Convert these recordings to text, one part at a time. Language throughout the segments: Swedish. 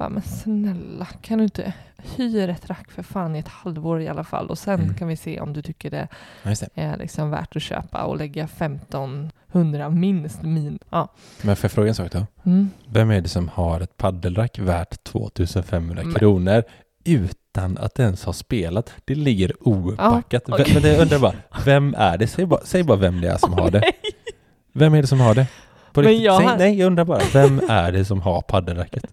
Bara, men snälla, kan du inte hyra ett rack för fan i ett halvår i alla fall, och sen kan vi se om du tycker det är liksom värt att köpa och lägga 1500 minst min. Ja. Men för frågan sak då. Vem är det som har ett paddelrack värt 2500 kronor utan att ens ha spelat? Det ligger opackat. Ja, okay. Men jag undrar bara, vem är det? Säg bara vem det är som har det. Vem är det som har det? Jag undrar bara, vem är det som har paddelracket?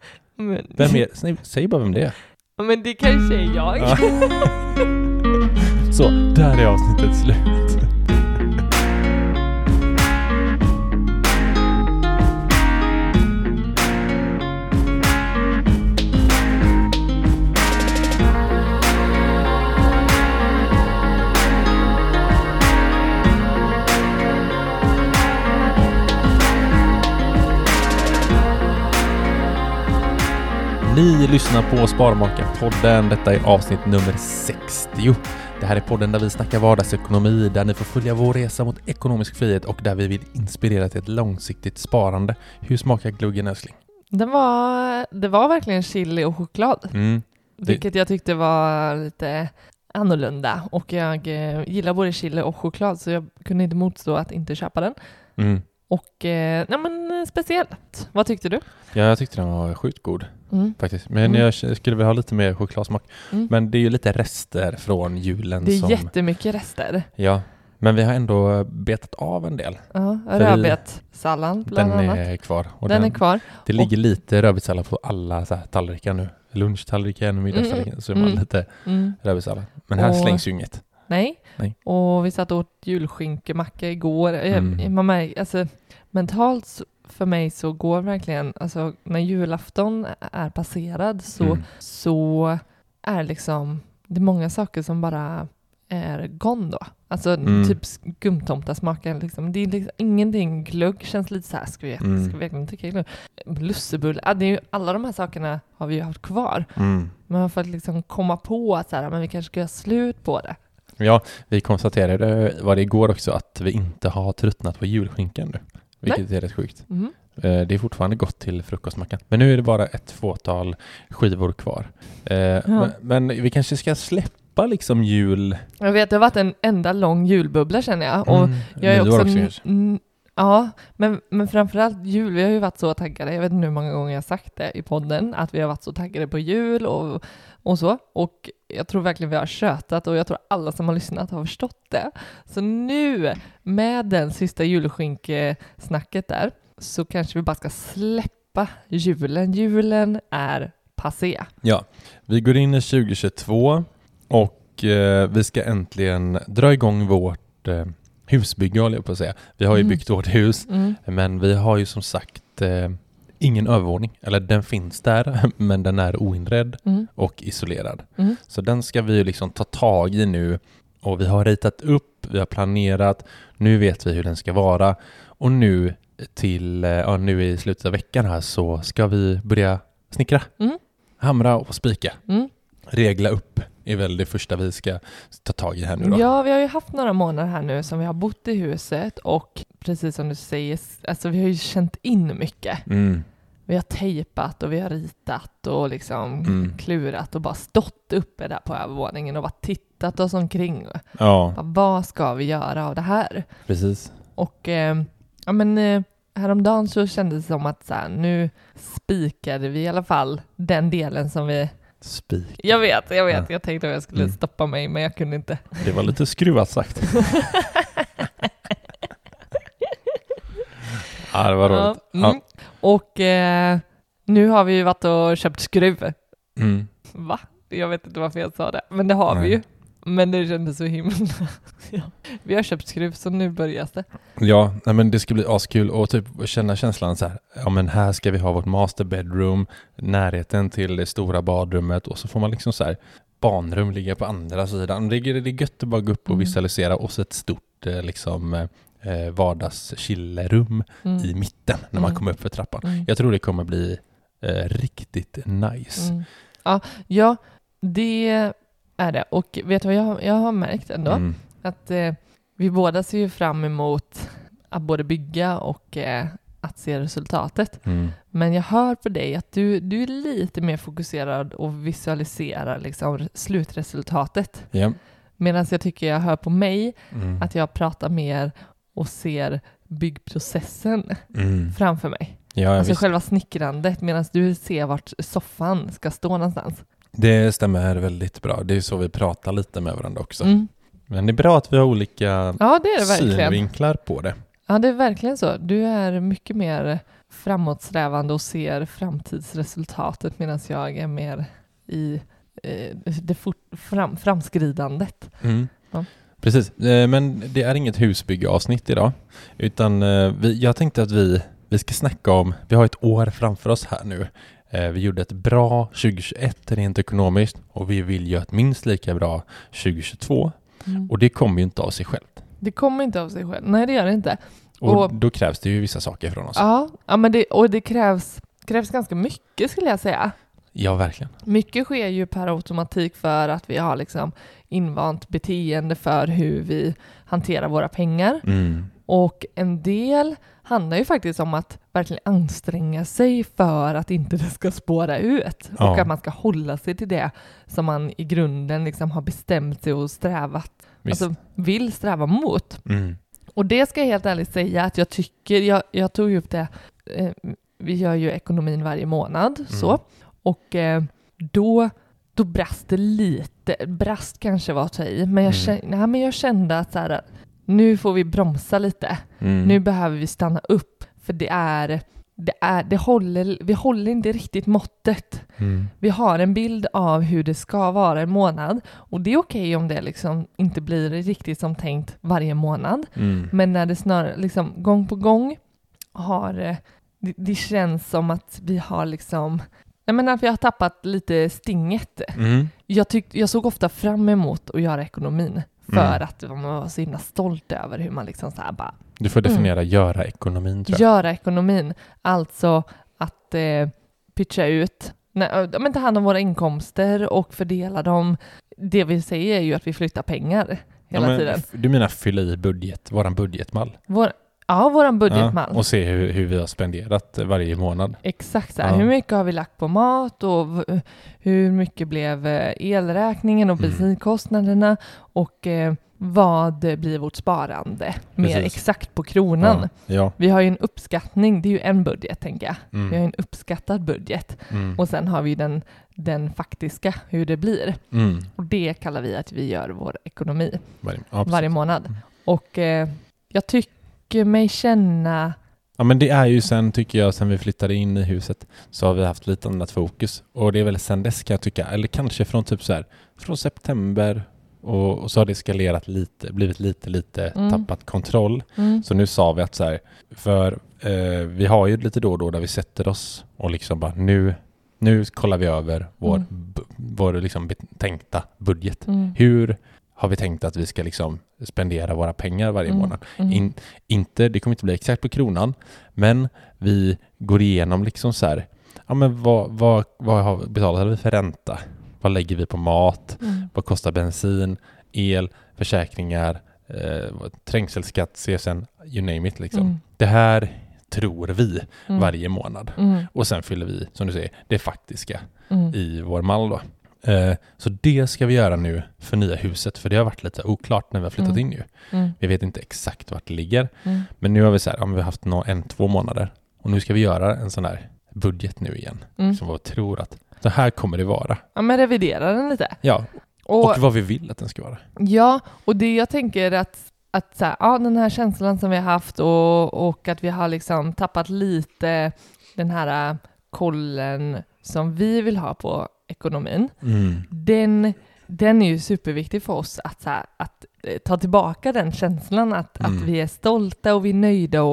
Säg bara vem det är. Men det kanske är jag. Ja. Så, där är avsnittet slut. Ni lyssnar på Sparmaka-podden. Detta är avsnitt nummer 60. Det här är podden där vi snackar vardagsekonomi, där ni får följa vår resa mot ekonomisk frihet och där vi vill inspirera till ett långsiktigt sparande. Hur smakar gluggen, älskling? Det var verkligen chili och choklad. Vilket jag tyckte var lite annorlunda. Och jag gillar både chili och choklad, så jag kunde inte motstå att inte köpa den. Och speciellt. Vad tyckte du? Ja, jag tyckte den var sjukt god faktiskt. Men jag skulle väl ha lite mer chokladsmak. Men det är ju lite rester från julen. Det är jättemycket rester. Ja, men vi har ändå betat av en del. Ja, rödbetssallad bland annat. Den är kvar. Och den är kvar. Det ligger lite rödbetssallad på alla så här tallrikar nu. Lunchtallriken och middagstallriken. Så är man lite rödbetssallad. Men här slängs ju inget. Nej. Och vi satt och åt julskinkemacka igår. Mentalt för mig så går verkligen, alltså när julafton är passerad så är liksom det är många saker som bara är gone då. Alltså typ skumtomtasmaken liksom. Det är liksom ingenting. Glögg känns lite så här, ska vi verkligen tycka glögg? Lussebull. Det är ju, alla de här sakerna har vi ju haft kvar. Men man får liksom komma på att så här, men vi kanske ska göra slut på det. Ja, vi konstaterade igår också att vi inte har tröttnat på julskinkan nu. Vilket är rätt sjukt. Det är fortfarande gott till frukostmackan. Men nu är det bara ett fåtal skivor kvar. Men vi kanske ska släppa liksom jul. Jag vet, det har varit en enda lång julbubbla känner jag. Och jag är också ja, men framförallt jul. Vi har ju varit så taggade. Jag vet inte hur många gånger jag sagt det i podden. Att vi har varit så taggade på jul och så. Och jag tror verkligen vi har tjötat. Och jag tror alla som har lyssnat har förstått det. Så nu med den sista julskinkesnacket där. Så kanske vi bara ska släppa julen. Julen är passé. Ja, vi går in i 2022. Och vi ska äntligen dra igång vårt... husbygge håller jag på att säga. Vi har ju byggt vårt hus. Men vi har ju som sagt ingen övervåning. Eller den finns där. Men den är oinredd och isolerad. Så den ska vi ju liksom ta tag i nu. Och vi har ritat upp. Vi har planerat. Nu vet vi hur den ska vara. Och nu nu i slutet av veckan här så ska vi börja snickra. Hamra och spika. Regla upp. Är väl det första vi ska ta tag i här nu då. Ja, vi har ju haft några månader här nu som vi har bott i huset och precis som du säger, alltså vi har ju känt in mycket. Vi har tejpat och vi har ritat och liksom klurat och bara stått uppe där på övervåningen och bara tittat oss omkring. Ja. Vad ska vi göra av det här? Precis. Och häromdagen så kändes det som att så här, nu spikade vi i alla fall den delen som vi... Spik. Jag vet. Ja. Jag tänkte att jag skulle stoppa mig, men jag kunde inte. Det var lite skruvat sagt. Ja, det var roligt. Ja. Och nu har vi ju varit och köpt skruv. Va? Jag vet inte varför jag sa det. Men det har vi ju. Men det kändes så himla. Ja. Vi har köpt skruv så nu börjar det. Ja, nej, men det ska bli askul och typ känna känslan så här. Ja, men här ska vi ha vårt master bedroom, närheten till det stora badrummet och så får man liksom så här barnrum ligga på andra sidan. Det är gött att bara gå upp och visualisera och så ett stort liksom vardagschillerum i mitten när man kommer upp för trappan. Jag tror det kommer bli riktigt nice. Ja, det är det. Och vet du vad jag har märkt ändå? Att vi båda ser ju fram emot att både bygga och att se resultatet. Mm. Men jag hör på dig att du är lite mer fokuserad och visualiserar liksom slutresultatet. Yep. Medan jag tycker jag hör på mig att jag pratar mer och ser byggprocessen framför mig. Ja, alltså visst. Själva snickrandet, medan du ser vart soffan ska stå någonstans. Det stämmer väldigt bra. Det är så vi pratar lite med varandra också. Mm. Men det är bra att vi har olika synvinklar på det. Ja, det är verkligen så. Du är mycket mer framåtsträvande och ser framtidsresultatet, medan jag är mer i det framskridandet. Mm. Ja. Precis, men det är inget husbyggeavsnitt idag. Utan jag tänkte att vi ska snacka om, vi har ett år framför oss här nu. Vi gjorde ett bra 2021 rent ekonomiskt och vi vill göra ett minst lika bra 2022. Mm. Och det kommer ju inte av sig självt. Det kommer inte av sig självt, nej det gör det inte. Och då krävs det ju vissa saker från oss. Ja men det krävs ganska mycket skulle jag säga. Ja, verkligen. Mycket sker ju per automatik för att vi har liksom invant beteende för hur vi hanterar våra pengar. Mm. Och en del handlar ju faktiskt om att verkligen anstränga sig för att inte det ska spåra ut. Ja. Och att man ska hålla sig till det som man i grunden liksom har bestämt sig och strävat. Visst. Alltså vill sträva mot. Mm. Och det ska jag helt ärligt säga att jag tycker, jag tog upp det, vi gör ju ekonomin varje månad så. Och då brast det lite. Brast kanske var att ta i. Men jag kände att så här, nu får vi bromsa lite. Mm. Nu behöver vi stanna upp. För vi håller inte riktigt måttet. Mm. Vi har en bild av hur det ska vara en månad. Och det är okej om det liksom inte blir riktigt som tänkt varje månad. Mm. Men när det snarare liksom, gång på gång har... Det känns som att vi har liksom... Nej, men att vi har tappat lite stinget. Mm. Jag såg ofta fram emot att göra ekonomin. För att man var så himla stolt över hur man liksom så här bara... Du får definiera göra ekonomin, tror jag. Göra ekonomin. Alltså att pitcha ut. Nej, men ta hand om våra inkomster och fördela dem. Det vi säger är ju att vi flyttar pengar hela tiden. Du menar fylla i budget, våran budgetmall? Våran budgetmall. Ja, och se hur vi har spenderat varje månad. Exakt så här. Ja. Hur mycket har vi lagt på mat och hur mycket blev elräkningen och bensinkostnaderna och vad blir vårt sparande mer exakt på kronan. Ja. Ja. Vi har ju en uppskattning, det är ju en budget tänker jag. Mm. Vi har ju en uppskattad budget och sen har vi den faktiska hur det blir. Mm. Och det kallar vi att vi gör vår ekonomi varje månad. Mm. Och jag tycker mig känna... Ja, men det är ju sen, tycker jag, sen vi flyttade in i huset så har vi haft lite annat fokus. Och det är väl sen dess kan jag tycka, eller kanske från typ så här, från september och så har det eskalerat lite, blivit lite tappat kontroll. Mm. Så nu sa vi att så här, för vi har ju lite då och då där vi sätter oss och liksom bara nu kollar vi över vår liksom tänkta budget. Mm. Hur har vi tänkt att vi ska liksom spendera våra pengar varje månad. Mm. Inte, det kommer inte bli exakt på kronan, men vi går igenom liksom så här, ja men vad betalar vi för ränta? Vad lägger vi på mat? Mm. Vad kostar bensin, el, försäkringar, trängselskatt, CSN, you name it liksom. Mm. Det här tror vi varje månad. Mm. Och sen fyller vi, som du säger, det faktiska i vår mall då. Så det ska vi göra nu för nya huset, för det har varit lite oklart när vi har flyttat in nu. Mm. Vi vet inte exakt vart det ligger, men nu har vi så här, ja, men vi har haft 1-2 månader och nu ska vi göra en sån här budget nu igen som vi tror att så här kommer det vara. Ja, men revidera den lite. Ja, och vad vi vill att den ska vara. Ja, och det jag tänker att så här, ja, den här känslan som vi har haft och att vi har liksom tappat lite den här kollen som vi vill ha på ekonomin, den är ju superviktig för oss att, så här, att ta tillbaka den känslan att vi är stolta och vi är nöjda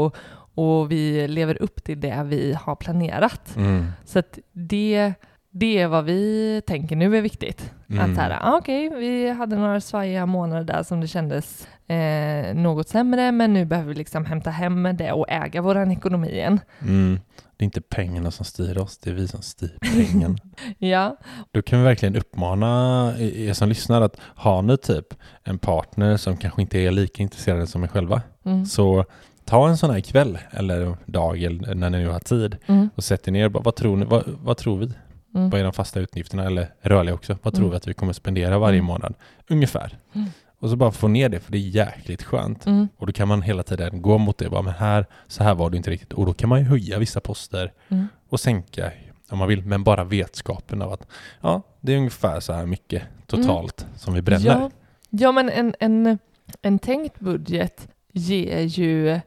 och vi lever upp till det vi har planerat. Så att det är vad vi tänker nu är viktigt. Att så här, okej, vi hade några svajiga månader där som det kändes något sämre, men nu behöver vi liksom hämta hem det och äga våran ekonomi igen. Det är inte pengarna som styr oss, det är vi som styr pengen. Ja. Då kan vi verkligen uppmana er som lyssnar att ha ni typ en partner som kanske inte är lika intresserad som er själva. Så ta en sån här kväll eller dag eller när ni nu har tid och sätter ner. Vad tror vi? Mm. Vad är de fasta utgifterna eller rörliga också? Vad tror vi att vi kommer spendera varje månad? Ungefär. Mm. Och så bara få ner det, för det är jäkligt skönt. Mm. Och då kan man hela tiden gå mot det. Bara, men här, så här var det inte riktigt. Och då kan man ju höja vissa poster och sänka om man vill. Men bara vetskapen av att ja, det är ungefär så här mycket totalt som vi bränner. Ja men en tänkt budget ger ju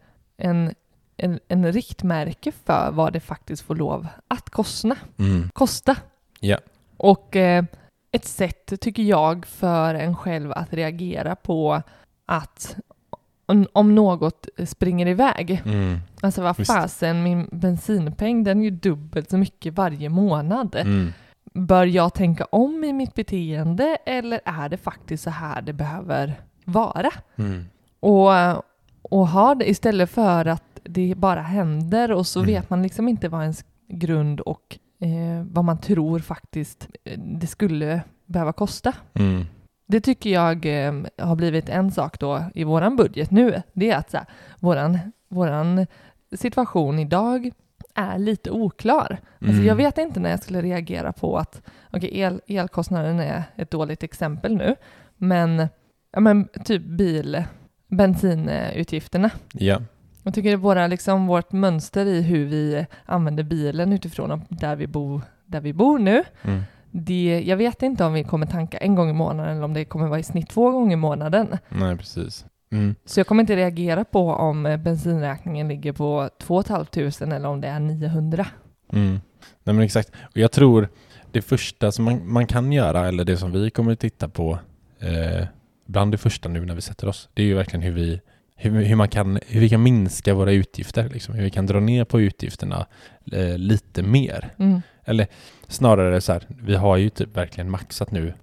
en riktmärke för vad det faktiskt får lov att kosta. Yeah. Och ett sätt, tycker jag, för en själv att reagera på att om något springer iväg. Mm. Alltså vad fasen, min bensinpeng, den är ju dubbelt så mycket varje månad. Mm. Bör jag tänka om i mitt beteende, eller är det faktiskt så här det behöver vara? Mm. Och ha det istället för att det bara händer och så vet man liksom inte vad ens grund och vad man tror faktiskt det skulle behöva kosta. Mm. Det tycker jag har blivit en sak då i våran budget nu. Det är att så här, våran situation idag är lite oklar. Mm. Alltså, jag vet inte när jag skulle reagera på att elkostnaden är ett dåligt exempel nu. Men, ja, men typ bensinutgifterna. Ja. Jag tycker det är vårt mönster i hur vi använder bilen utifrån där vi bor nu. Mm. Jag vet inte om vi kommer tanka en gång i månaden eller om det kommer vara i snitt 2 gånger i månaden. Nej, precis. Mm. Så jag kommer inte reagera på om bensinräkningen ligger på 2 500 eller om det är 900. Mm. Nej, men exakt. Och jag tror det första som man kan göra, eller det som vi kommer att titta på bland det första nu när vi sätter oss, det är ju verkligen hur vi kan minska våra utgifter. Liksom. Hur vi kan dra ner på utgifterna lite mer. Mm. Eller snarare så här, vi har ju typ verkligen maxat nu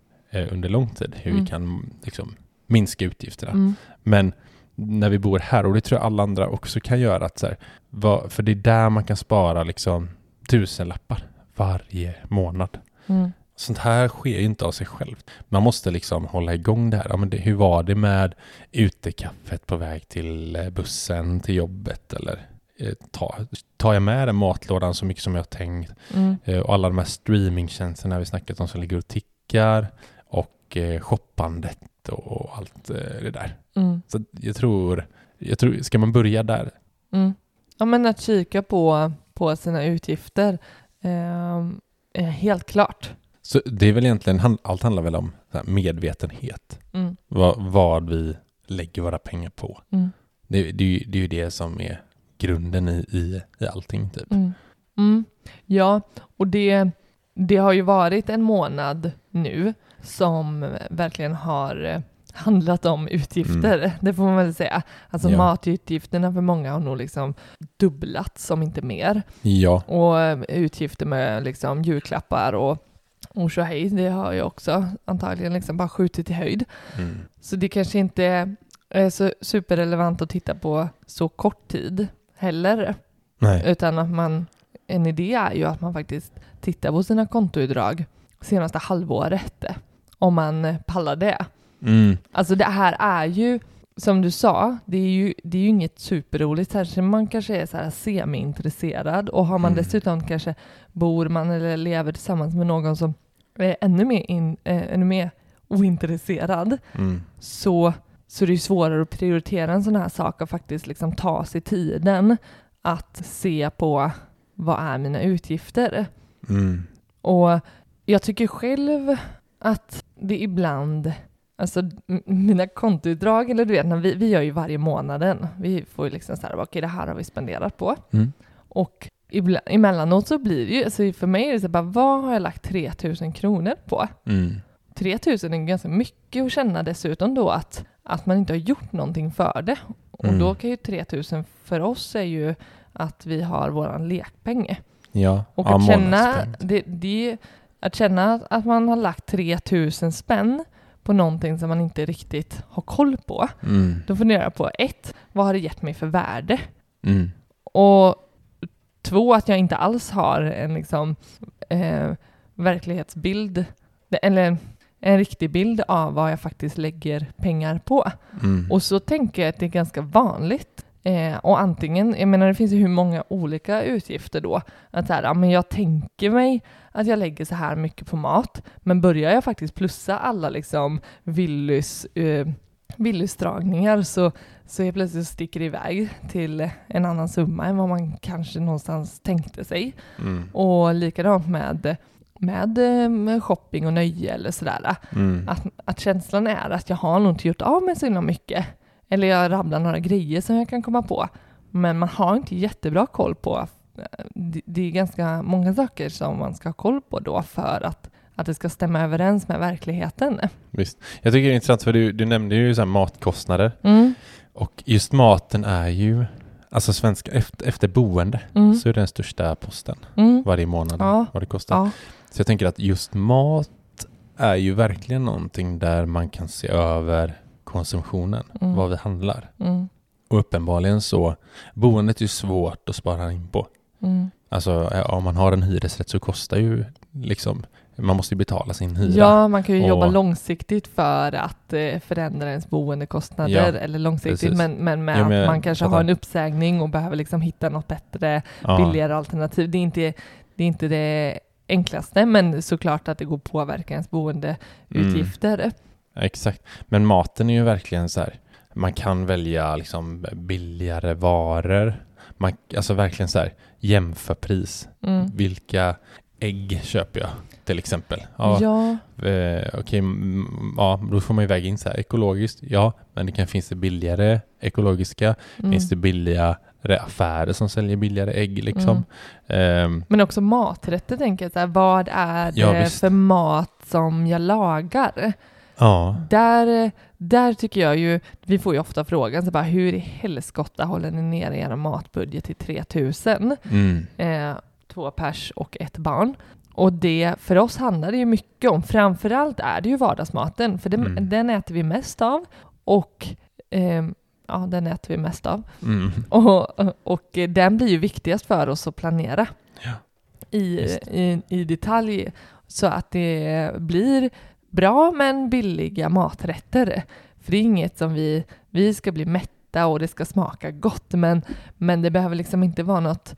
under lång tid. Hur vi kan liksom minska utgifterna. Mm. Men när vi bor här, och det tror jag alla andra också kan göra. Att så här, för det är där man kan spara liksom 1000 lappar varje månad. Mm. Sånt här sker ju inte av sig självt. Man måste liksom hålla igång det här. Ja, men hur var det med utekaffet på väg till bussen, till jobbet? Eller tar jag med den matlådan så mycket som jag tänkt? Mm. Och alla de här streamingtjänsterna vi snackat om som ligger och tickar. Och shoppandet och allt det där. Mm. Så jag tror, ska man börja där? Mm. Ja, men att kika på sina utgifter är helt klart. Så det är väl egentligen, allt handlar väl om medvetenhet. Mm. Vad vi lägger våra pengar på. Mm. Det är ju det som är grunden i allting. Typ. Mm. Mm. Ja, och det har ju varit en månad nu som verkligen har handlat om utgifter. Mm. Det får man väl säga. Alltså ja. Matutgifterna för många har nog liksom dubblats, om inte mer. Ja. Och utgifter med liksom julklappar och så hej, det har jag också antagligen liksom bara skjutit i höjd. Mm. Så det kanske inte är så superrelevant att titta på så kort tid heller. Nej. Utan att en idé är ju att man faktiskt tittar på sina kontoutdrag senaste halvåret. Om man pallar det. Mm. Alltså det här är ju, som du sa, det är ju inget superroligt. Särskilt man kanske är så här semi-intresserad. Och har man dessutom kanske bor man eller lever tillsammans med någon som är ännu mer ointresserad. Mm. Så det är ju svårare att prioritera en sån här sak och faktiskt liksom ta sig tiden att se på vad är mina utgifter. Mm. Och jag tycker själv att det ibland, alltså mina kontoutdrag, eller du vet, när vi gör ju varje månaden. Vi får ju liksom så här, okej, det här har vi spenderat på. Mm. Och emellanåt så blir det ju, alltså för mig är det så bara, vad har jag lagt 3000 kronor på? Mm. 3000 är ganska mycket att känna dessutom då att man inte har gjort någonting för det. Och då kan ju 3000 för oss är ju att vi har våran lekpeng. Ja, och att känna, att känna att man har lagt 3000 spänn på någonting som man inte riktigt har koll på. Mm. Då funderar jag på 1, vad har det gett mig för värde? Mm. Och 2, att jag inte alls har en liksom, verklighetsbild eller en riktig bild av vad jag faktiskt lägger pengar på. Mm. Och så tänker jag att det är ganska vanligt Och antingen, jag menar det finns ju hur många olika utgifter då. Att så här, ja, men jag tänker mig att jag lägger så här mycket på mat. Men börjar jag faktiskt plussa alla liksom villusdragningar så jag plötsligt sticker iväg till en annan summa än vad man kanske någonstans tänkte sig. Mm. Och likadant med shopping och nöje eller sådär. Mm. Att känslan är att jag har nog inte gjort av med så mycket. Eller jag rabblar några grejer som jag kan komma på. Men man har inte jättebra koll på. Det är ganska många saker som man ska ha koll på då för att det ska stämma överens med verkligheten. Visst. Jag tycker det är intressant för du nämnde ju så här matkostnader. Mm. Och just maten är ju, alltså svenska efter boende så är det den största posten varje månad vad det kostar. Ja. Så jag tänker att just mat är ju verkligen någonting där man kan se över konsumtionen, vad vi handlar. Mm. Och uppenbarligen så, boendet är ju svårt att spara in på. Mm. Alltså om man har en hyresrätt så kostar ju liksom, man måste ju betala sin hyra. Ja, man kan ju jobba långsiktigt för att förändra ens boendekostnader eller långsiktigt, precis. men att man kanske har en uppsägning och behöver liksom hitta något bättre, billigare alternativ. Det är inte det enklaste, men såklart att det går att påverka ens boendeutgifter. Mm. Exakt. Men maten är ju verkligen så här, man kan välja liksom billigare varor. Alltså verkligen så här, jämför pris. Mm. Vilka ägg köper jag till exempel? Då får man ju väga in så här ekologiskt. Ja, men det kan finnas det billigare ekologiska. Finns det billiga affärer som säljer billigare ägg liksom. Men också maträtter tänker jag så här, vad är det för mat som jag lagar? Ja. Där tycker jag ju, vi får ju ofta frågan så bara, hur i helskotta håller ni ner era matbudget till 3000? Två pers och ett barn. Och det, för oss handlar det ju mycket om, framförallt är det ju vardagsmaten, för den äter vi mest av och och den blir ju viktigast för oss att planera i detalj så att det blir bra men billiga maträtter. För det är inget som vi ska bli mätta och det ska smaka gott. Men det behöver liksom inte vara något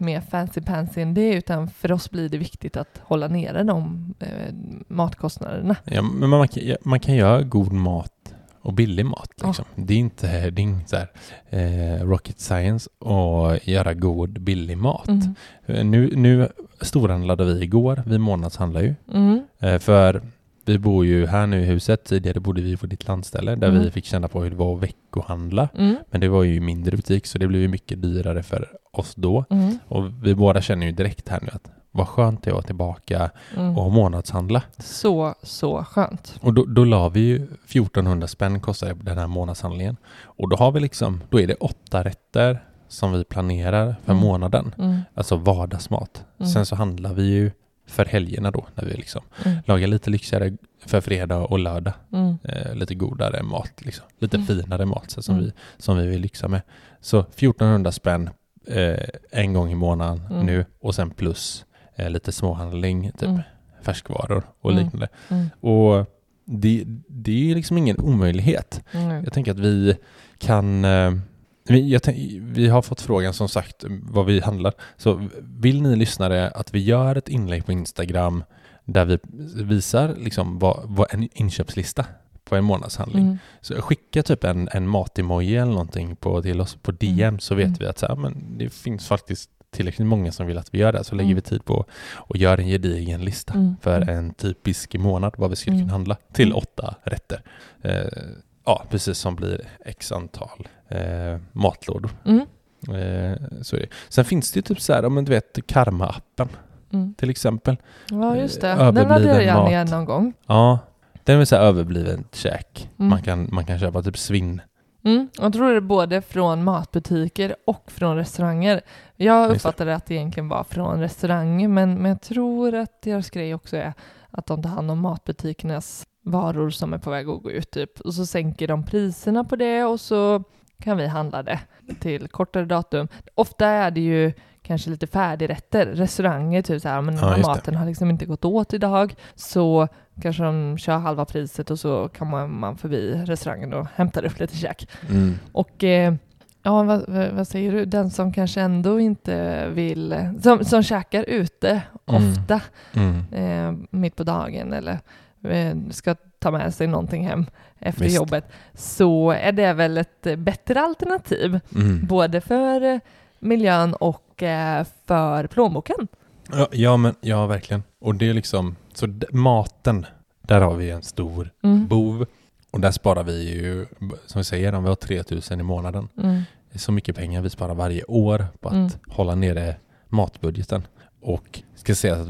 mer fancy-pansy än det. Utan för oss blir det viktigt att hålla nere de matkostnaderna. Ja, men man kan göra god mat och billig mat. Liksom. Ja. Det är inte så här, rocket science att göra god billig mat. Mm. Nu storhandlade vi igår. Vi månadshandlar ju. För vi bor ju här nu i huset. Tidigare bodde vi på ditt landställe där vi fick känna på hur det var att veckohandla. Men det var ju mindre butik så det blev ju mycket dyrare för oss då. Och vi båda känner ju direkt här nu att vad skönt det var tillbaka och månadshandla. Så skönt. Och då la vi ju 1400 spänn kostade den här månadshandlingen. Och då har vi liksom, då är det 8 rätter som vi planerar för månaden. Alltså vardagsmat. Sen så handlar vi ju för helgerna då, när vi liksom lagar lite lyxigare för fredag och lördag. Lite godare mat, liksom. Lite finare mat så som vi vill lyxa med. Så 1400 spänn en gång i månaden nu och sen plus lite småhandling, typ färskvaror och liknande. Och det är liksom ingen omöjlighet. Jag tänker att vi kan... Vi har fått frågan som sagt vad vi handlar. Så vill ni lyssnare att vi gör ett inlägg på Instagram där vi visar liksom vad en inköpslista på en månadshandling. Så skicka typ en matemoji eller någonting till oss på DM så vet vi att så här, men det finns faktiskt tillräckligt många som vill att vi gör det. Så lägger vi tid på och gör en gedigen lista för en typisk månad vad vi skulle kunna handla till 8 rätter. Ja, precis som blir x antal matlådor. Så är det. Sen finns det ju typ så här, om du vet, Karma-appen till exempel. Ja, just det. Den hade jag ner någon gång. Ja, den är så här överbliven käk. Man kan köpa typ svinn. Jag tror det är både från matbutiker och från restauranger. Jag uppfattade att det egentligen var från restauranger, men jag tror att deras grej också är att de tar hand om matbutikernas varor som är på väg att gå ut typ. Och så sänker de priserna på det och så kan vi handla det till kortare datum. Ofta är det ju kanske lite färdigrätter. Restauranger typ så här, men maten har liksom inte gått åt idag så kanske de kör halva priset och så kan man förbi restaurangen och hämtar upp lite käk. Och Ja, vad säger du? Den som kanske ändå inte vill... Som käkar ute ofta mitt på dagen eller ska ta med sig någonting hem efter jobbet. Så är det väl ett bättre alternativ. Mm. Både för miljön och för plånboken. Ja, verkligen. Och det är liksom... Så maten, där har vi en stor bov. Och där sparar vi ju, som vi säger, om vi har 3 000 i månaden. Det är så mycket pengar vi sparar varje år på att hålla nere matbudgeten. Och ska säga att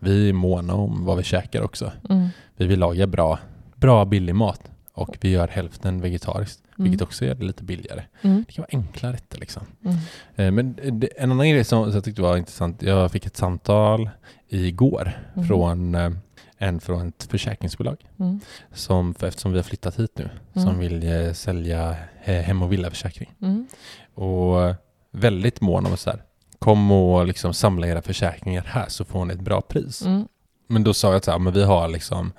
vi är måna om vad vi käkar också. Vi vill laga bra billig mat. Och vi gör hälften vegetariskt. Vilket också gör det lite billigare. Det kan vara enkla rätter liksom. Men en annan grej som jag tyckte var intressant. Jag fick ett samtal igår från... från ett försäkringsbolag eftersom vi har flyttat hit nu som vill sälja hem- och villaförsäkring och väldigt mån om så här, kom och liksom samla era försäkringar här så får ni ett bra pris. Men då sa jag att så här, men vi har liksom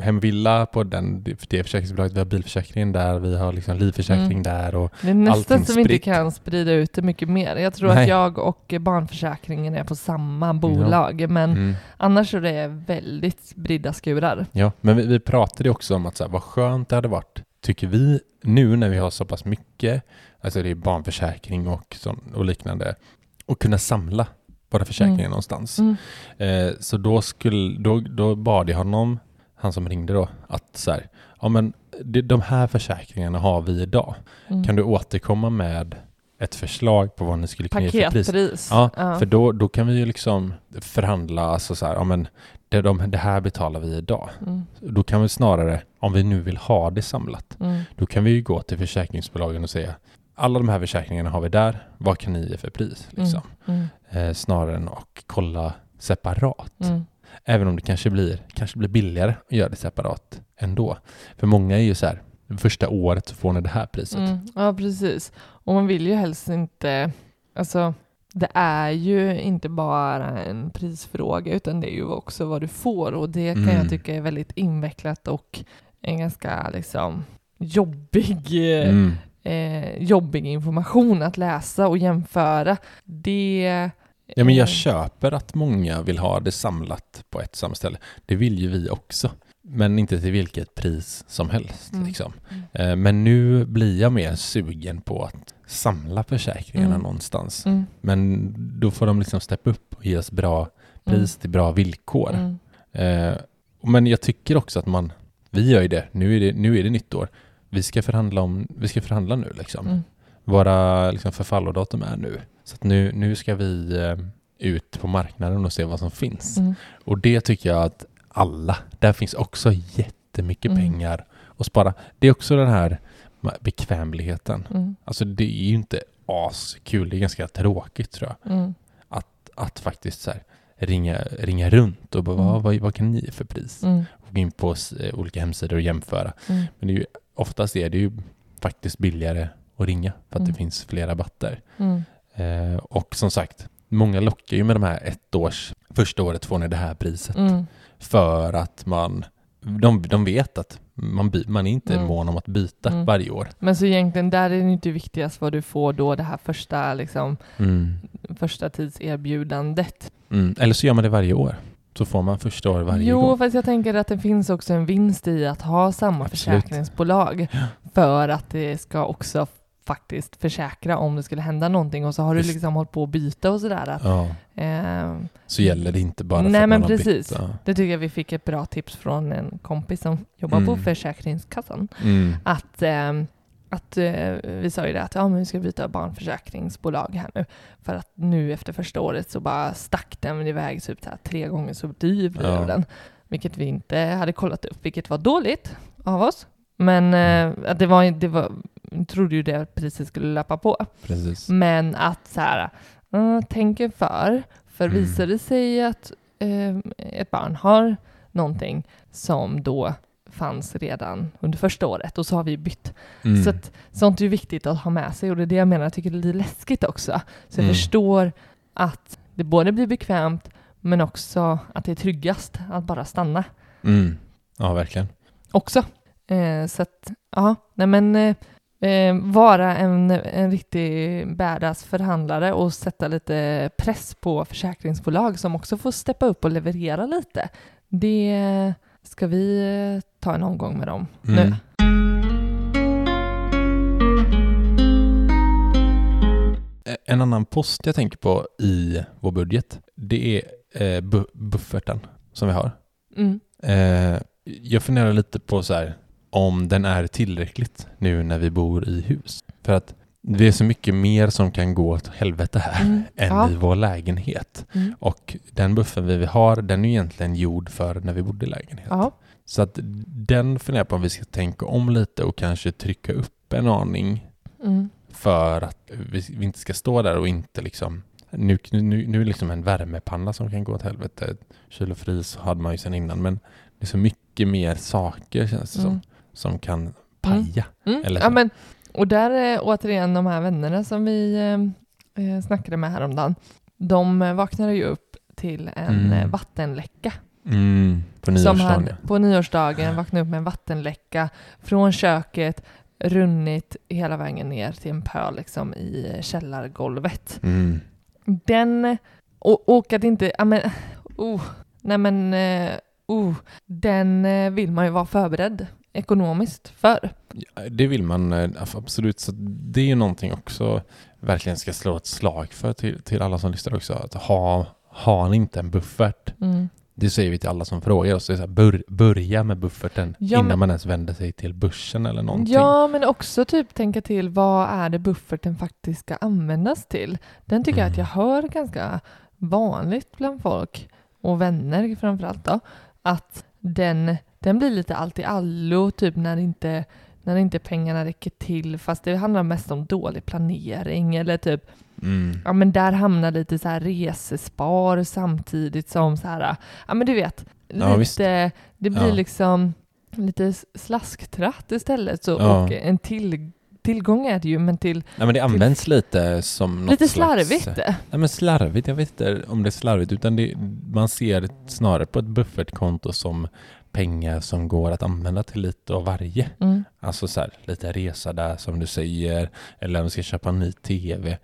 hemvilla på det försäkringsbolaget, vi har bilförsäkring där, vi har liksom livförsäkring där och allting spritt. Det är nästan som vi inte kan sprida ut det mycket mer. Jag tror att jag och barnförsäkringen är på samma bolag, men annars är det väldigt spridda skurar. Ja, men vi pratade också om att så här, vad skönt det hade varit, tycker vi, nu när vi har så pass mycket, alltså det är barnförsäkring och liknande, och kunna samla våra försäkringar någonstans. Så då bad jag honom, han som ringde då, att så här, ja men de här försäkringarna har vi idag. Kan du återkomma med ett förslag på vad ni skulle kunna ge för pris? Ja, för då kan vi ju liksom förhandla, alltså så här, ja men det här betalar vi idag. Då kan vi snarare, om vi nu vill ha det samlat, då kan vi ju gå till försäkringsbolagen och säga, alla de här försäkringarna har vi där. Vad kan ni ge för pris? Liksom? Snarare än att kolla separat. Även om det kanske blir billigare att göra det separat ändå. För många är ju så här, första året så får ni det här priset. Ja, precis. Och man vill ju helst inte... Alltså, det är ju inte bara en prisfråga utan det är ju också vad du får. Och det kan jag tycka är väldigt invecklat och en ganska liksom jobbig... jobbig information att läsa och jämföra. Det... Ja, men jag köper att många vill ha det samlat på ett samställe. Det vill ju vi också. Men inte till vilket pris som helst. Liksom. Men nu blir jag mer sugen på att samla försäkringarna någonstans. Men då får de liksom steppa upp och ge oss bra pris till bra villkor. Men jag tycker också att vi gör ju det. Nu är det nytt år. Vi ska förhandla nu liksom. Våra liksom förfallodatum är nu. Så att nu ska vi ut på marknaden och se vad som finns. Och det tycker jag att där finns också jättemycket pengar att spara. Det är också den här bekvämligheten. Alltså det är ju inte askul, det är ganska tråkigt tror jag. Att faktiskt så här ringa runt och bara, vad kan ni ge för pris? Och gå in på olika hemsidor och jämföra. Men det är ju, oftast är det ju faktiskt billigare att ringa för att det finns flera rabatter. Och som sagt, många lockar ju med de här första året får ni det här priset. För att de vet att man är inte mån om att byta varje år. Men så egentligen, där är det inte viktigast vad du får då, det här första, liksom, första tidserbjudandet. Eller så gör man det varje år. Så får man första år varje gång. Jo, fast jag tänker att det finns också en vinst i att ha samma försäkringsbolag. För att det ska också faktiskt försäkra om det skulle hända någonting. Och så har du liksom hållit på att byta och sådär. Ja. Så gäller det inte bara för att man har precis. Bytt. Det tycker jag vi fick ett bra tips från en kompis som jobbar på Försäkringskassan. Att vi sa ju det att men vi ska byta barnförsäkringsbolag här nu. För att nu efter första året så bara stack den iväg typ 3 gånger så dyr blev den. Vilket vi inte hade kollat upp. Vilket var dåligt av oss. Men att det var trodde ju det priset skulle löpa på. Precis. Men att så här tänker för visar det sig att ett barn har någonting som då fanns redan under första året och så har vi bytt. Så att, sånt är ju viktigt att ha med sig och det är det jag menar, jag tycker det är lite läskigt också. Så jag förstår att det både blir bekvämt men också att det är tryggast att bara stanna. Ja, verkligen. Också. Så att, ja, nej men vara en riktig badass förhandlare och sätta lite press på försäkringsbolag som också får steppa upp och leverera lite. Det ska vi ta en omgång med dem nu. En annan post jag tänker på i vår budget, det är bufferten som vi har. Mm. Jag funderar lite på så här, om den är tillräckligt nu när vi bor i hus. För att det är så mycket mer som kan gå åt helvete här än i vår lägenhet. Mm. Och den buffen vi har, den är egentligen gjord för när vi bodde i lägenhet. Ja. Så att den funderar på om vi ska tänka om lite och kanske trycka upp en aning för att vi inte ska stå där och inte liksom... Nu är liksom en värmepanna som kan gå åt helvete. Kyl och frys hade man ju sedan innan, men det är så mycket mer saker känns det som kan paja. Mm. Eller ja, men, och där återigen de här vännerna som vi snackade med häromdagen, de vaknade ju upp till en vattenläcka. Mm. På nyårsdagen. På nyårsdagen vaknade upp med en vattenläcka från köket, runnit hela vägen ner till en pöl liksom, i källargolvet. Mm. Den och att inte den vill man ju vara förberedd ekonomiskt för. Ja, det vill man absolut, så det är ju någonting också verkligen ska slå ett slag för till alla som lyssnar också, att ha inte en buffert. Det säger vi till alla som frågar oss. Börja med bufferten innan man ens vänder sig till börsen eller någonting. Ja, men också typ tänka till, vad är det bufferten faktiskt ska användas till? Den tycker jag att jag hör ganska vanligt bland folk och vänner framförallt då. Att den blir lite allt i allo typ när inte pengarna räcker till. Fast det handlar mest om dålig planering eller typ... Mm. Ja, men där hamnar lite så här resespar samtidigt som så här, ja men du vet, ja, lite, det blir liksom lite slasktratt istället så, och en tillgång är det ju, men men det används lite som något lite slarvigt. Jag vet inte om det är slarvigt, utan man ser snarare på ett buffertkonto som pengar som går att använda till lite av varje. Alltså så här, lite resa där som du säger, eller om du ska köpa en ny tv.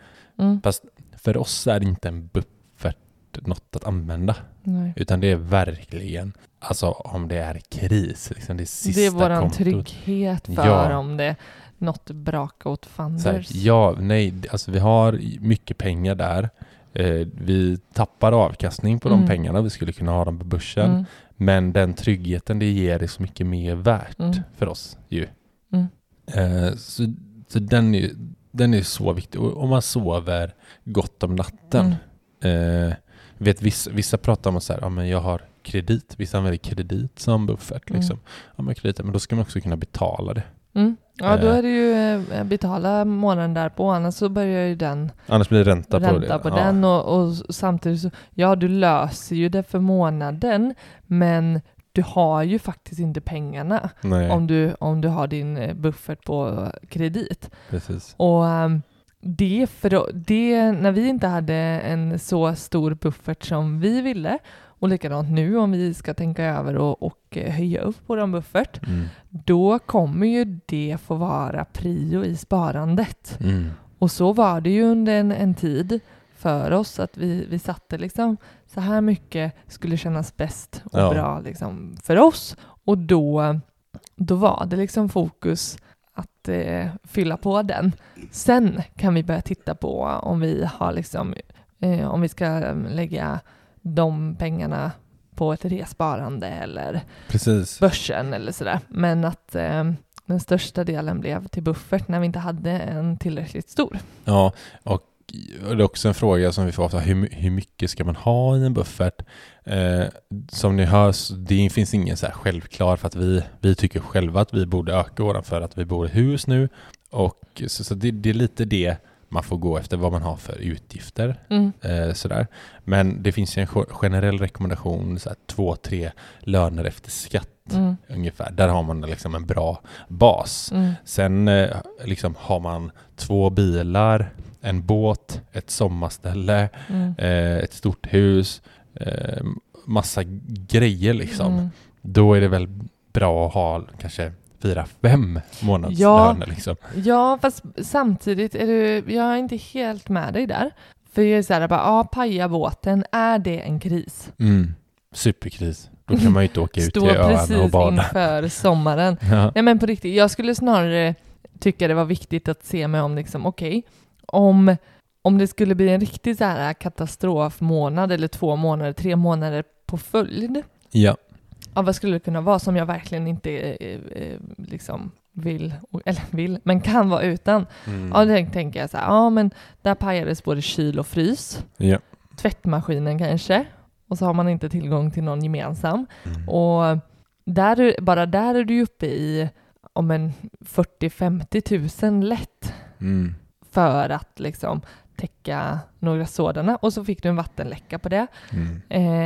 Fast för oss är det inte en buffert något att använda. Nej. Utan det är verkligen, alltså om det är kris liksom, det sista kontot. Det är våran trygghet för om det något brak åt fanders. Ja, nej, alltså vi har mycket pengar där. Vi tappar avkastning på de pengarna. Vi skulle kunna ha dem på börsen. Men den tryggheten det ger är så mycket mer värt för oss ju. Så den är så viktig. Om man sover gott om natten. Vissa pratar om så här, ja, men jag har kredit. Vissa använder kredit som buffert. Liksom. Ja, men kredit, men då ska man också kunna betala det. Ja, då är det ju betala månaden därpå, annars så börjar ju den... Annars blir det ränta på den. Ja. Och samtidigt så, ja, du löser ju det för månaden, men du har ju faktiskt inte pengarna om du har din buffert på kredit. Precis. Och när vi inte hade en så stor buffert som vi ville, och likadant nu om vi ska tänka över och höja upp på den buffert, då kommer ju det få vara prio i sparandet. Och så var det ju under en tid för oss, att vi satte liksom så här mycket skulle kännas bäst och bra liksom för oss, och då var det liksom fokus att fylla på den. Sen kan vi börja titta på om vi har liksom om vi ska lägga de pengarna på ett resparande eller börsen eller sådär. Men att den största delen blev till buffert när vi inte hade en tillräckligt stor. Ja, och det är också en fråga som vi får ofta, hur mycket ska man ha i en buffert? Som ni hör, det finns ingen så här självklar, för att vi tycker själva att vi borde öka våran för att vi bor i hus nu. Och så det är lite det man får gå efter, vad man har för utgifter. Sådär. Men det finns ju en generell rekommendation, så här 2-3 löner efter skatt ungefär. Där har man liksom en bra bas. Sen liksom, har man 2 bilar, en båt, ett sommarställe, ett stort hus, massa grejer liksom. Då är det väl bra att ha kanske 4-5 månadslöner. Ja, liksom. Ja, fast samtidigt är du, jag är inte helt med dig där. För jag är så här, bara, ja, paja båten, är det en kris? Mm, superkris. Då kan man ju inte åka ut till öarna och bada. Precis inför sommaren. Ja. Nej, men på riktigt, jag skulle snarare tycka det var viktigt att se mig om, liksom, okej, om det skulle bli en riktig så här katastrofmånad eller 2 månader, 3 månader på följd. Ja. Ja, vad skulle det kunna vara som jag verkligen inte liksom vill, men kan vara utan. Mm. Ja, då tänker jag så här, ja, men där pajades både kyl och frys. Ja. Tvättmaskinen kanske. Och så har man inte tillgång till någon gemensam. Mm. Och där, bara där är du uppe i om en 40-50 000 lätt. Mm. För att liksom täcka några sådana. Och så fick du en vattenläcka på det. Mm.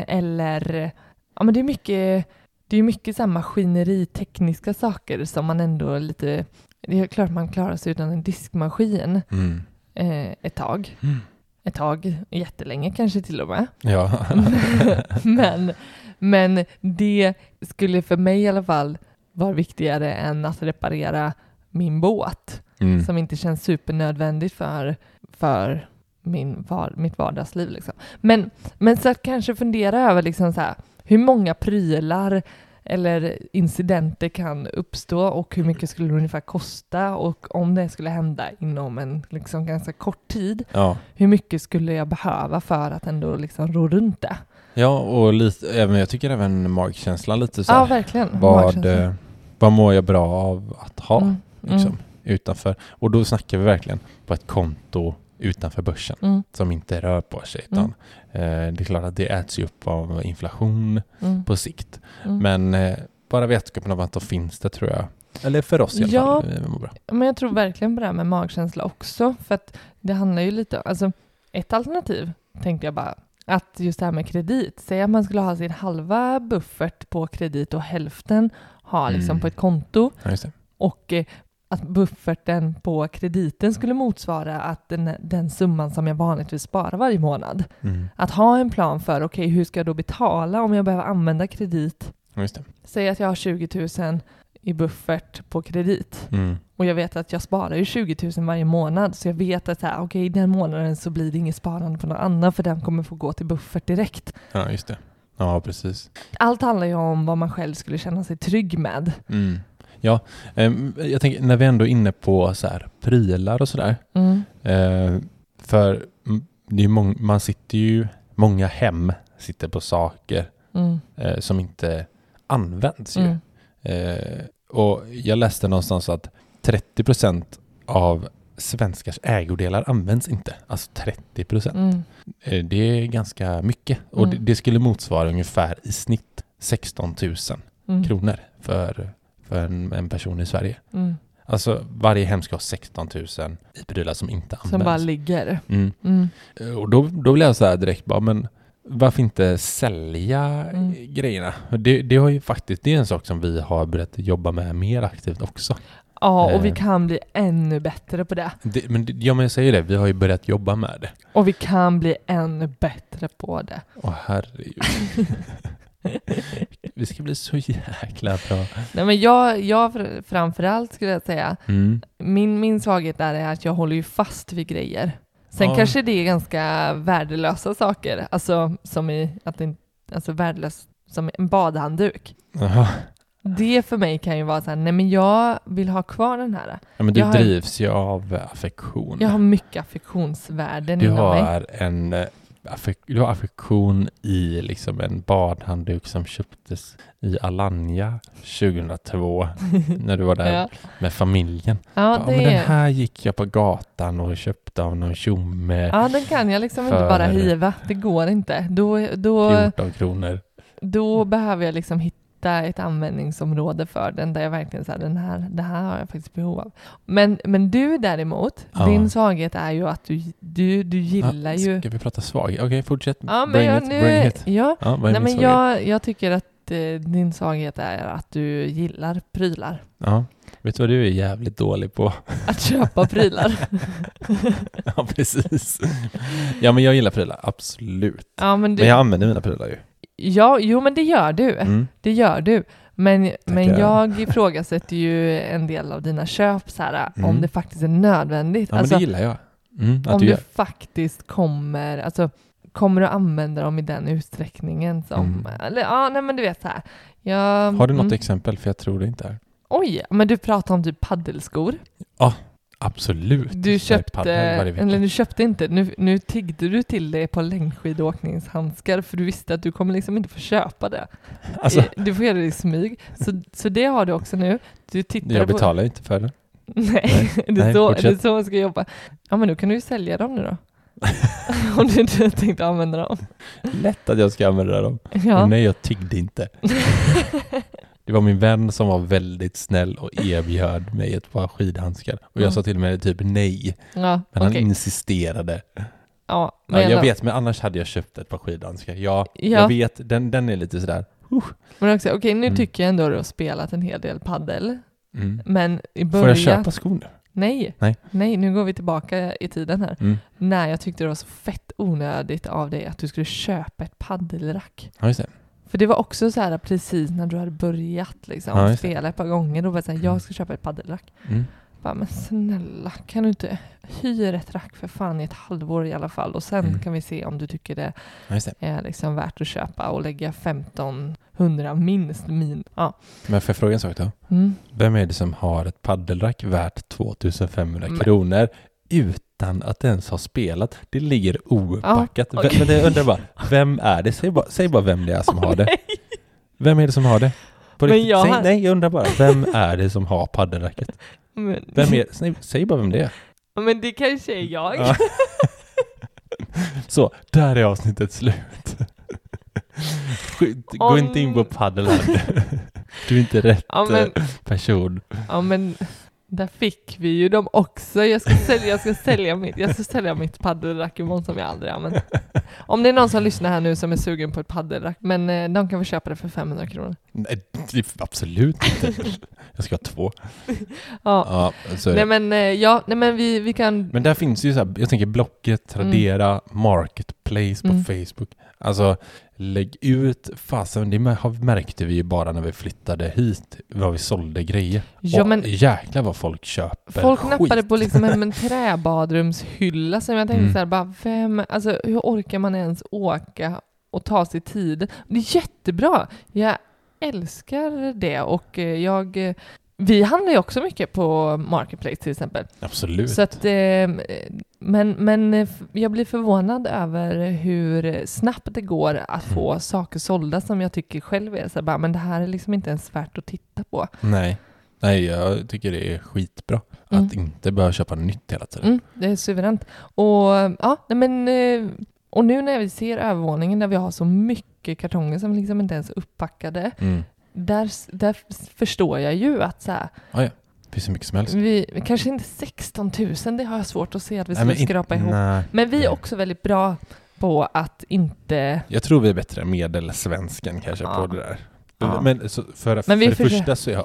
Eller... Ja, men det är mycket så här maskineritekniska saker som man ändå lite... Det är klart man klarar sig utan en diskmaskin ett tag. Mm. Ett tag, jättelänge kanske till och med. Ja. men det skulle för mig i alla fall vara viktigare än att reparera min båt. Mm. Som inte känns supernödvändigt för mitt vardagsliv. Liksom. Men så att kanske fundera över liksom så här, hur många prylar eller incidenter kan uppstå och hur mycket skulle det ungefär kosta, och om det skulle hända inom en liksom ganska kort tid, ja, hur mycket skulle jag behöva för att ändå liksom ro runt det? Ja, och jag tycker även magkänslan lite så här. Ja, verkligen. Vad mår jag bra av att ha liksom, utanför? Och då snackar vi verkligen på ett konto utanför börsen som inte rör på sig, utan det är klart att det äts ju upp av inflation på sikt, men bara vetskapen om att då finns det, tror jag, eller för oss i alla fall bra. Men jag tror verkligen på det här med magkänsla också, för att det handlar ju lite, alltså ett alternativ tänkte jag bara, att just det här med kredit, säg att man skulle ha sin halva buffert på kredit och hälften ha liksom på ett konto, och att bufferten på krediten skulle motsvara att den summan som jag vanligtvis sparar varje månad. Mm. Att ha en plan för, okej, hur ska jag då betala om jag behöver använda kredit? Just det. Säg att jag har 20 000 i buffert på kredit. Mm. Och jag vet att jag sparar ju 20 000 varje månad. Så jag vet att okej, den månaden så blir det inget sparande på någon annan, för den kommer få gå till buffert direkt. Ja, just det. Ja, precis. Allt handlar ju om vad man själv skulle känna sig trygg med. Mm. Ja, jag tänker när vi ändå är inne på så här prylar och sådär. Mm. För det är man sitter ju, många hem sitter på saker som inte används ju. Och jag läste någonstans att 30% av svenskars ägodelar används inte. Alltså 30%. Det är ganska mycket. Och det skulle motsvara ungefär i snitt 16 000 kronor för en person i Sverige. Mm. Alltså varje hem ska ha 16 000 i prylar som inte används. Som bara ligger. Mm. Mm. Och då blir jag så här direkt bara, men varför inte sälja grejerna? Det har ju faktiskt, det är en sak som vi har börjat jobba med mer aktivt också. Ja, och vi kan bli ännu bättre på det. Men jag säger det, vi har ju börjat jobba med det. Och vi kan bli ännu bättre på det. Åh, herregud. Vi ska bli så jäkla bra. Nej, men jag framförallt skulle jag säga, min svaghet är att jag håller ju fast vid grejer. Sen kanske det är ganska värdelösa saker, alltså som i att värdelös som en badhandduk. Aha. Det för mig kan ju vara så här, nej, men jag vill ha kvar den här. Ja, men du drivs ju av affektion. Jag har mycket affektionsvärden inom mig. Du har affektion i liksom en badhandduk som köptes i Alanya 2002 när du var där med familjen. Ja, men den här gick jag på gatan och köpte av någon tjomme. Ja, den kan jag liksom inte bara hiva. Det går inte. Då 14 kronor. Då behöver jag liksom hitta ett användningsområde för den, där jag verkligen säger, det här har jag faktiskt behov av. Men du däremot, din svaghet är ju att du gillar ju... Ska vi prata svaghet? Okej, fortsätt. Bring it. Ja. Jag tycker att din svaghet är att du gillar prylar. Ja, vet du vad du är jävligt dålig på? Att köpa prylar. Ja, precis. Ja, men jag gillar prylar, absolut. Ja, men jag använder mina prylar ju. Ja, jo, men det gör du. Mm. Det gör du. Men jag ifrågasätter ju en del av dina köp så här, om det faktiskt är nödvändigt. Ja, alltså, men det gillar jag. Om du faktiskt kommer... Alltså, kommer du använda dem i den utsträckningen som... Eller, ja, nej, men du vet så här. Jag, har du något exempel? För jag tror det inte är. Oj, men du pratar om typ paddelskor. Ja, absolut. Du köpte inte. Nu tiggde du till dig på längdskidåkningshandskar för du visste att du kommer liksom inte få köpa det. Alltså. Du får göra det i smyg. Så det har du också nu. Jag betalar inte för det. Det är så man ska jobba. Ja, men då kan du ju sälja dem nu då. Om du inte tänkte använda dem. Lätt att jag ska använda dem. Ja. Nej, jag tiggde inte. Det var min vän som var väldigt snäll och erbjöd mig ett par skidhandskar. Och jag sa till mig typ nej. Ja, men han insisterade. Ja, jag vet, men annars hade jag köpt ett par skidhandskar. Ja. Jag vet, den är lite sådär. Men också, nu tycker jag ändå att du har spelat en hel del paddel. Men i början... Får jag köpa skor nu? Nej, nu går vi tillbaka i tiden här. Nej, jag tyckte det var så fett onödigt av dig att du skulle köpa ett paddelrack. Ja, just det. För det var också så här precis när du hade börjat liksom, spela ett par gånger. Då var det så här, jag ska köpa ett paddelrack. Bara, men snälla, kan du inte hyra ett rack för fan i ett halvår i alla fall? Och sen kan vi se om du tycker det är liksom värt att köpa och lägga 1500 minst. Ja. Men för frågan så då? Vem är det som har ett paddelrack värt 2500 kronor utan att ens ha spelat? Det ligger opackat. Ja, okay. Men jag undrar bara, vem är det? Säg bara vem det är som har det. Vem är det som har det? Jag undrar bara, vem är det som har paddelracket? Säg bara vem det är. Men det kanske är jag. Ja. Så, där är avsnittet slut. Gå inte in på paddeln. Du är inte rätt person. Ja, men där fick vi ju dem också. Jag ska sälja mitt paddelrack imorgon som jag aldrig använt. Om det är någon som lyssnar här nu som är sugen på ett paddelrack, men de kan väl köpa det för 500 kronor. Nej, absolut inte. Jag ska ha två. Vi kan... Men där finns ju så här, jag tänker Blocket, Tradera, Marketplace på Facebook. Alltså, lägg ut fasen. Det märkte vi ju bara när vi flyttade hit vad vi sålde grejer. Ja, och jäklar vad folk köper. Folk nappade på liksom en träbadrumshylla som jag tänkte så här, bara, hur orkar man ens åka och ta sig tid? Det är jättebra. Jag älskar det och vi handlar ju också mycket på Marketplace till exempel. Absolut. Så att, men jag blir förvånad över hur snabbt det går att få saker sålda som jag tycker själv är så bara, men det här är liksom inte ens värt att titta på. Nej, jag tycker det är skitbra att inte börja köpa nytt hela tiden. Det är suveränt. Och och nu när vi ser övervåningen där vi har så mycket kartonger som liksom inte ens är upppackade. Där förstår jag ju att så här... Ja. Det finns så mycket som helst. Kanske inte 16 000, det har jag svårt att se att vi ska skrapa ihop. Men vi är också väldigt bra på att inte... Jag tror vi är bättre än medelsvensken kanske på det där. Ja. Men så för det första så är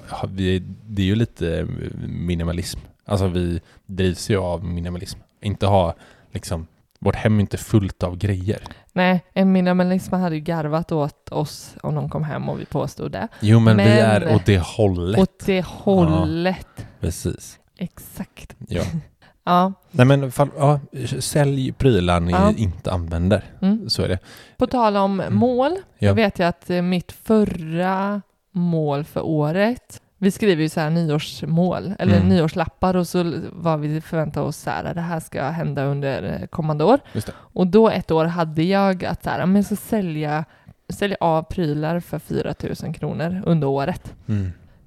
det är ju lite minimalism. Alltså vi drivs ju av minimalism. Inte ha liksom... Vårt hem är inte fullt av grejer. Nej, en minimalism hade ju garvat åt oss om någon kom hem och vi påstod det. Jo, men vi är åt det hållet. Ja, precis. Exakt. Ja. Ja. Nej, men sälj prylar ni inte använder. Så är det. På tal om mål. Ja. Jag vet ju att mitt förra mål för året... Vi skriver ju så här nyårsmål eller nyårslappar och så var vi förväntade oss så här, det här ska hända under kommande år. Just det. Och då ett år hade jag att så här, men så sälja av prylar för 4 000 kronor under året.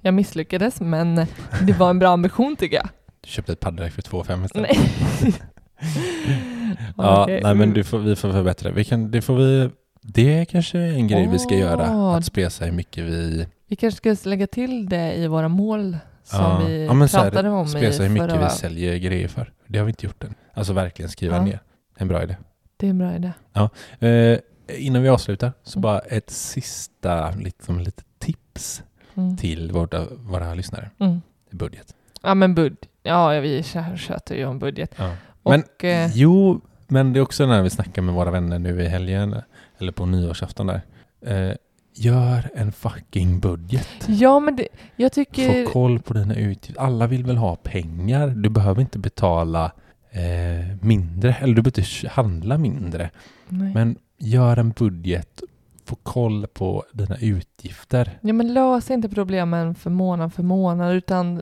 Jag misslyckades, men det var en bra ambition tycker jag. Du köpte ett paddelrack för 2,5 istället. Nej. Vi får förbättra. Det är kanske en grej vi ska göra, att spesa hur mycket vi... Vi kanske ska lägga till det i våra mål som vi pratade om. Spesa hur mycket vi säljer grejer för. Det har vi inte gjort än. Alltså verkligen skriva ner. Det är en bra idé. Ja. Innan vi avslutar så bara ett sista lite tips till våra lyssnare. Budget. Ja, men vi tjöter ju om budget. Ja. Men det är också när vi snackar med våra vänner nu i helgen eller på nyårsafton där. Gör en fucking budget. Ja, men det, jag tycker... Få koll på dina utgifter. Alla vill väl ha pengar. Du behöver inte betala mindre. Eller du behöver inte handla mindre. Nej. Men gör en budget. Få koll på dina utgifter. Ja, men lös inte problemen för månad utan...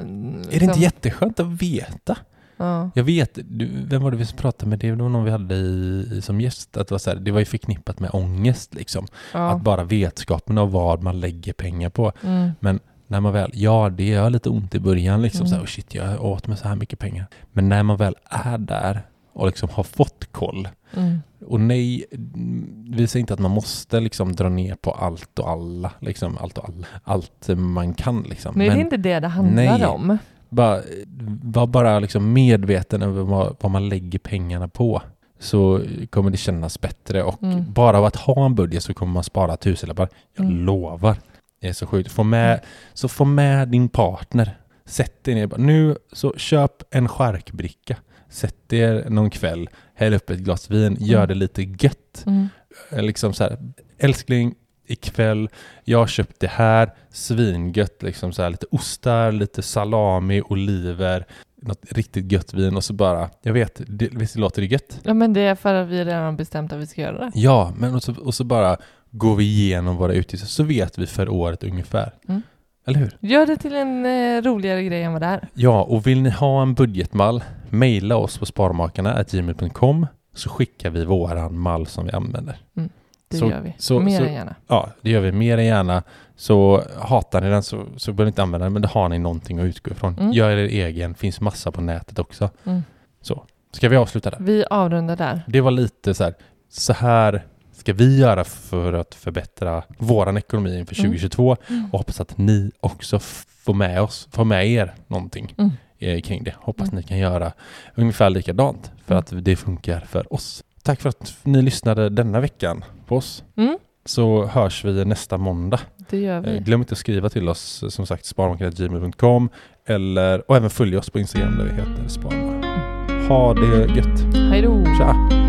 Är det inte jätteskönt att veta? Ja. Jag vet, vem var det vi pratade med? Det var någon vi hade som gäst. Att det, var ju förknippat med ångest. Liksom. Ja. Att bara vetskapen av vad man lägger pengar på. Mm. Men när man väl, ja det gör lite ont i början. Liksom, så här, oh shit, jag åt mig så här mycket pengar. Men när man väl är där och liksom har fått koll. Mm. Och nej, vi säger inte att man måste liksom dra ner på allt och alla. Liksom, allt man kan. Liksom. Men det är inte det handlar om. Bara liksom medveten över vad man lägger pengarna på så kommer det kännas bättre och bara av att ha en budget så kommer man spara 1000 lappar. Jag lovar. Det är så sjukt. Få med din partner. Sätt dig ner. Nu så köp en charkbricka. Sätt er någon kväll. Häll upp ett glas vin. Gör det lite gött. Liksom så här, älskling. Ikväll, jag köpte det här svingött, liksom så här, lite ostar, lite salami, oliver, något riktigt gött vin och så bara, jag vet, visst låter det gött? Ja, men det är för att vi redan bestämt att vi ska göra det. Ja, men och så bara går vi igenom våra utgifter så vet vi för året ungefär. Mm. Eller hur? Gör det till en roligare grej än vad det är. Ja, och vill ni ha en budgetmall, mejla oss på sparmakarna@gmail.com så skickar vi våran mall som vi använder. Mm. Det gör vi. Mer än gärna. Ja, det gör vi mer än gärna. Så hatar ni den så behöver ni inte använda den. Men då har ni någonting att utgå ifrån. Gör er egen. Finns massa på nätet också. Så, ska vi avsluta där? Vi avrundar där. Det var lite så här ska vi göra för att förbättra våran ekonomi inför 2022. Och hoppas att ni också får med er någonting kring det. Hoppas ni kan göra ungefär likadant. För att det funkar för oss. Tack för att ni lyssnade denna veckan på oss. Så hörs vi nästa måndag. Det gör vi. Glöm inte att skriva till oss som sagt sparmaka@gmail.com eller och även följ oss på Instagram där vi heter Sparmaka. Ha det gött. Hej då. Tja.